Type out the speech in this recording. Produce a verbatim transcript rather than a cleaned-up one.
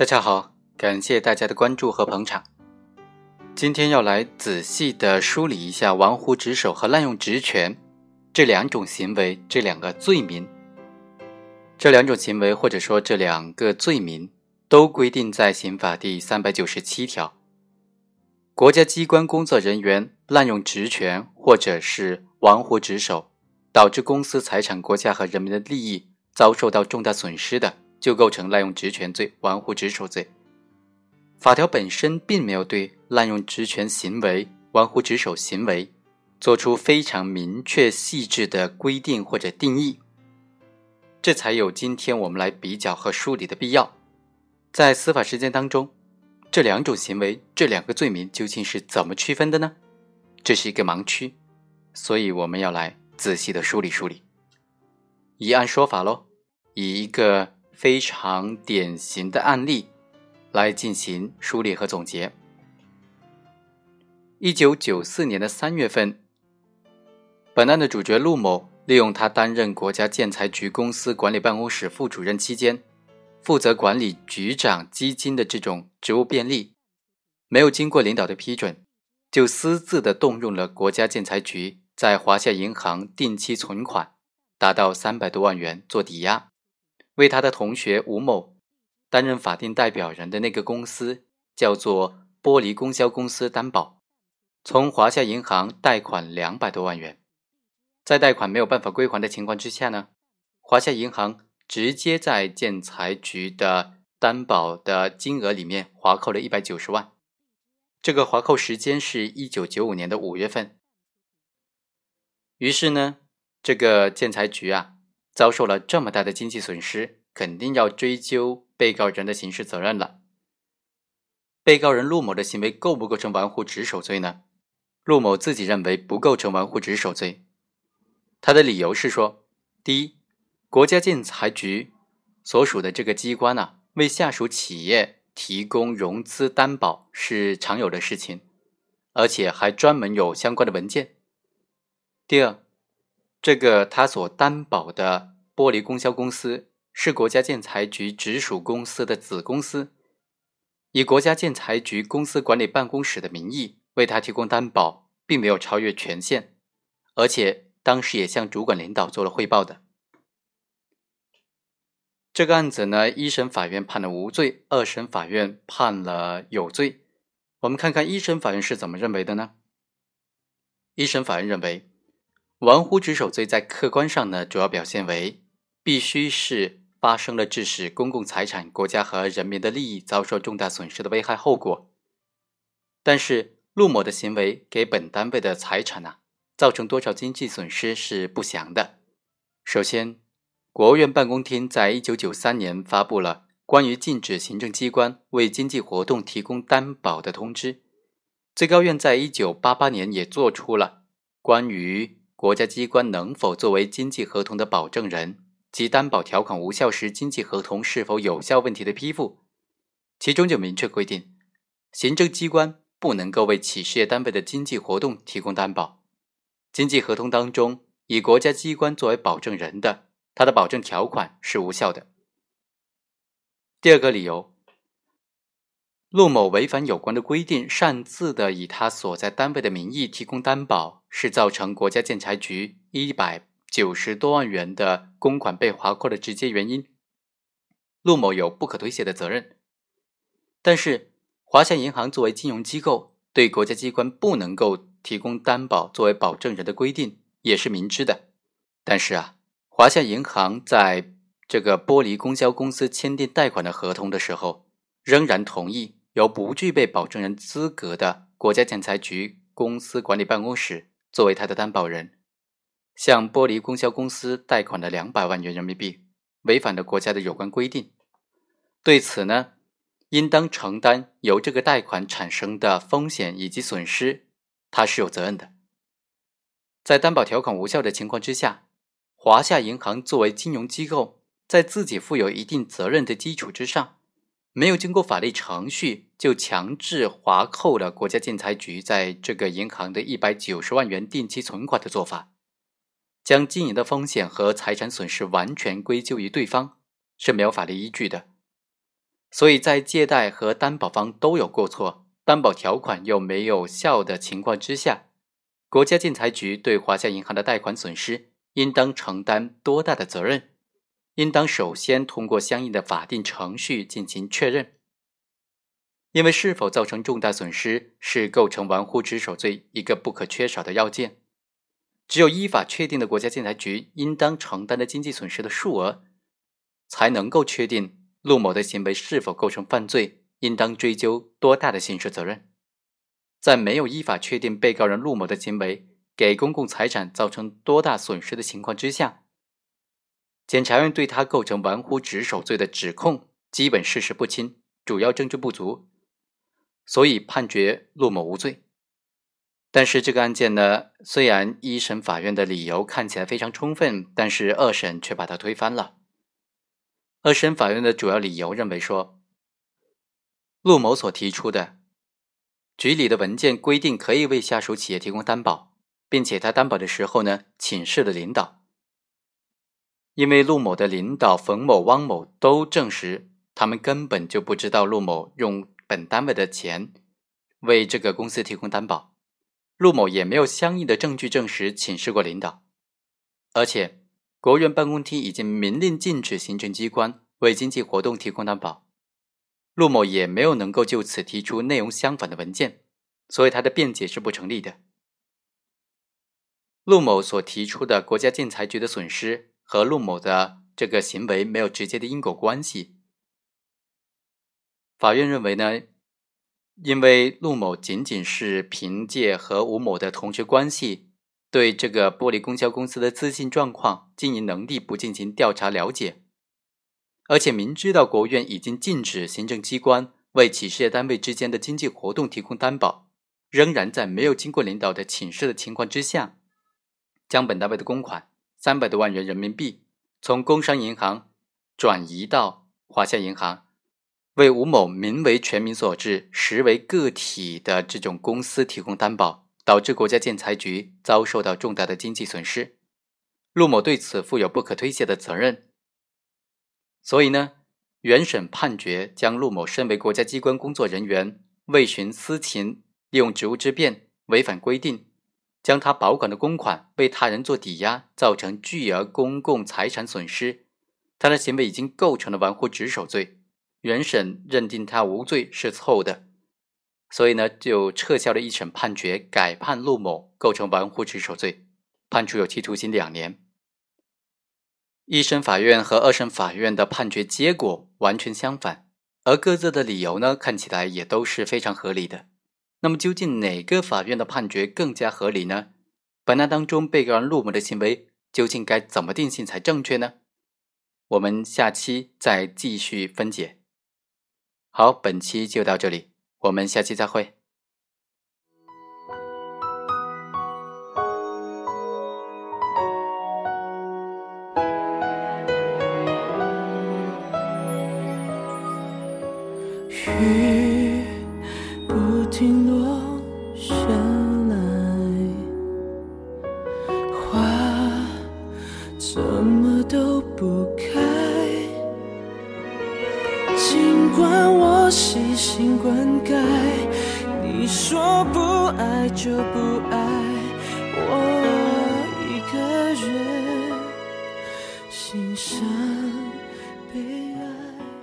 大家好，感谢大家的关注和捧场。今天要来仔细的梳理一下玩忽职守和滥用职权这两种行为，这两个罪名。这两种行为或者说这两个罪名都规定在刑法第三百九十七条。国家机关工作人员滥用职权或者是玩忽职守，导致公司财产、国家和人民的利益遭受到重大损失的，就构成滥用职权罪、玩忽职守罪。法条本身并没有对滥用职权行为、玩忽职守行为做出非常明确细致的规定或者定义，这才有今天我们来比较和梳理的必要。在司法实践当中，这两种行为、这两个罪名究竟是怎么区分的呢？这是一个盲区，所以我们要来仔细的梳理梳理。以案说法咯，以一个非常典型的案例来进行梳理和总结。一九九四年的三月份，本案的主角陆某利用他担任国家建材局公司管理办公室副主任期间，负责管理局长基金的这种职务便利，没有经过领导的批准，就私自的动用了国家建材局在华夏银行定期存款达到三百多万元做抵押，为他的同学吴某担任法定代表人的那个公司叫做玻璃供销公司担保，从华夏银行贷款两百多万元。在贷款没有办法归还的情况之下呢，华夏银行直接在建材局的担保的金额里面划扣了一百九十万。这个划扣时间是一九九五年的五月份。于是呢，这个建材局啊遭受了这么大的经济损失，肯定要追究被告人的刑事责任了。被告人陆某的行为构不构成玩忽职守罪呢？陆某自己认为不构成玩忽职守罪，他的理由是说，第一，国家建材局所属的这个机关啊，为下属企业提供融资担保是常有的事情，而且还专门有相关的文件。第二，这个他所担保的玻璃供销公司是国家建材局直属公司的子公司，以国家建材局公司管理办公室的名义为他提供担保，并没有超越权限，而且当时也向主管领导做了汇报的。这个案子呢，一审法院判了无罪，二审法院判了有罪。我们看看一审法院是怎么认为的呢？一审法院认为，玩忽职守罪在客观上呢，主要表现为必须是发生了致使公共财产、国家和人民的利益遭受重大损失的危害后果。但是陆某的行为给本单位的财产啊，造成多少经济损失是不详的。首先，国务院办公厅在一九九三年发布了关于禁止行政机关为经济活动提供担保的通知，最高院在一九八八年也做出了关于国家机关能否作为经济合同的保证人及担保条款无效时经济合同是否有效问题的批复，其中就明确规定，行政机关不能够为企事业单位的经济活动提供担保。经济合同当中以国家机关作为保证人的，它的保证条款是无效的。第二个理由，陆某违反有关的规定，擅自的以他所在单位的名义提供担保，是造成国家建材局一百九十多万元的公款被划扣的直接原因，陆某有不可推卸的责任。但是华夏银行作为金融机构，对国家机关不能够提供担保作为保证人的规定也是明知的。但是啊，华夏银行在这个玻璃供销公司签订贷款的合同的时候，仍然同意由不具备保证人资格的国家建材局公司管理办公室作为他的担保人，向玻璃供销公司贷款了两百万元人民币，违反了国家的有关规定。对此呢，应当承担由这个贷款产生的风险以及损失，他是有责任的。在担保条款无效的情况之下，华夏银行作为金融机构，在自己负有一定责任的基础之上，没有经过法律程序就强制划扣了国家建材局在这个银行的一百九十万元定期存款的做法，将经营的风险和财产损失完全归咎于对方，是没有法律依据的。所以在借贷和担保方都有过错，担保条款又没有效的情况之下，国家建材局对华夏银行的贷款损失应当承担多大的责任，应当首先通过相应的法定程序进行确认。因为是否造成重大损失是构成玩忽职守罪一个不可缺少的要件。只有依法确定的国家建材局应当承担的经济损失的数额，才能够确定陆某的行为是否构成犯罪，应当追究多大的刑事责任。在没有依法确定被告人陆某的行为给公共财产造成多大损失的情况之下，检察院对他构成玩忽职守罪的指控基本事实不清，主要证据不足，所以判决陆某无罪。但是这个案件呢，虽然一审法院的理由看起来非常充分，但是二审却把它推翻了。二审法院的主要理由认为说，陆某所提出的局里的文件规定可以为下属企业提供担保，并且他担保的时候呢请示了领导。因为陆某的领导冯某、汪某都证实他们根本就不知道陆某用本单位的钱为这个公司提供担保，陆某也没有相应的证据证实请示过领导，而且国务院办公厅已经明令禁止行政机关为经济活动提供担保，陆某也没有能够就此提出内容相反的文件，所以他的辩解是不成立的。陆某所提出的国家建材局的损失和陆某的这个行为没有直接的因果关系。法院认为呢，因为陆某仅仅是凭借和吴某的同学关系，对这个玻璃供销公司的资金状况、经营能力不进行调查了解，而且明知道国务院已经禁止行政机关为企事业单位之间的经济活动提供担保，仍然在没有经过领导的请示的情况之下，将本单位的公款三百多万元人民币从工商银行转移到华夏银行，为吴某名为全民所致实为个体的这种公司提供担保，导致国家建材局遭受到重大的经济损失，陆某对此负有不可推卸的责任。所以呢，原审判决将陆某身为国家机关工作人员为徇私情、利用职务之便违反规定，将他保管的公款为他人做抵押，造成巨额公共财产损失，他的行为已经构成了玩忽职守罪，原审认定他无罪是错误的，所以呢就撤销了一审判决，改判陆某构成玩忽职守罪，判处有期徒刑两年。一审法院和二审法院的判决结果完全相反，而各自的理由呢看起来也都是非常合理的。那么究竟哪个法院的判决更加合理呢？本案当中被告人陆某的行为究竟该怎么定性才正确呢？我们下期再继续分解。好，本期就到这里，我们下期再会。雨不停落下来，花怎么都不开，尽管我细心灌溉，你说不爱就不爱，我一个人欣赏悲哀。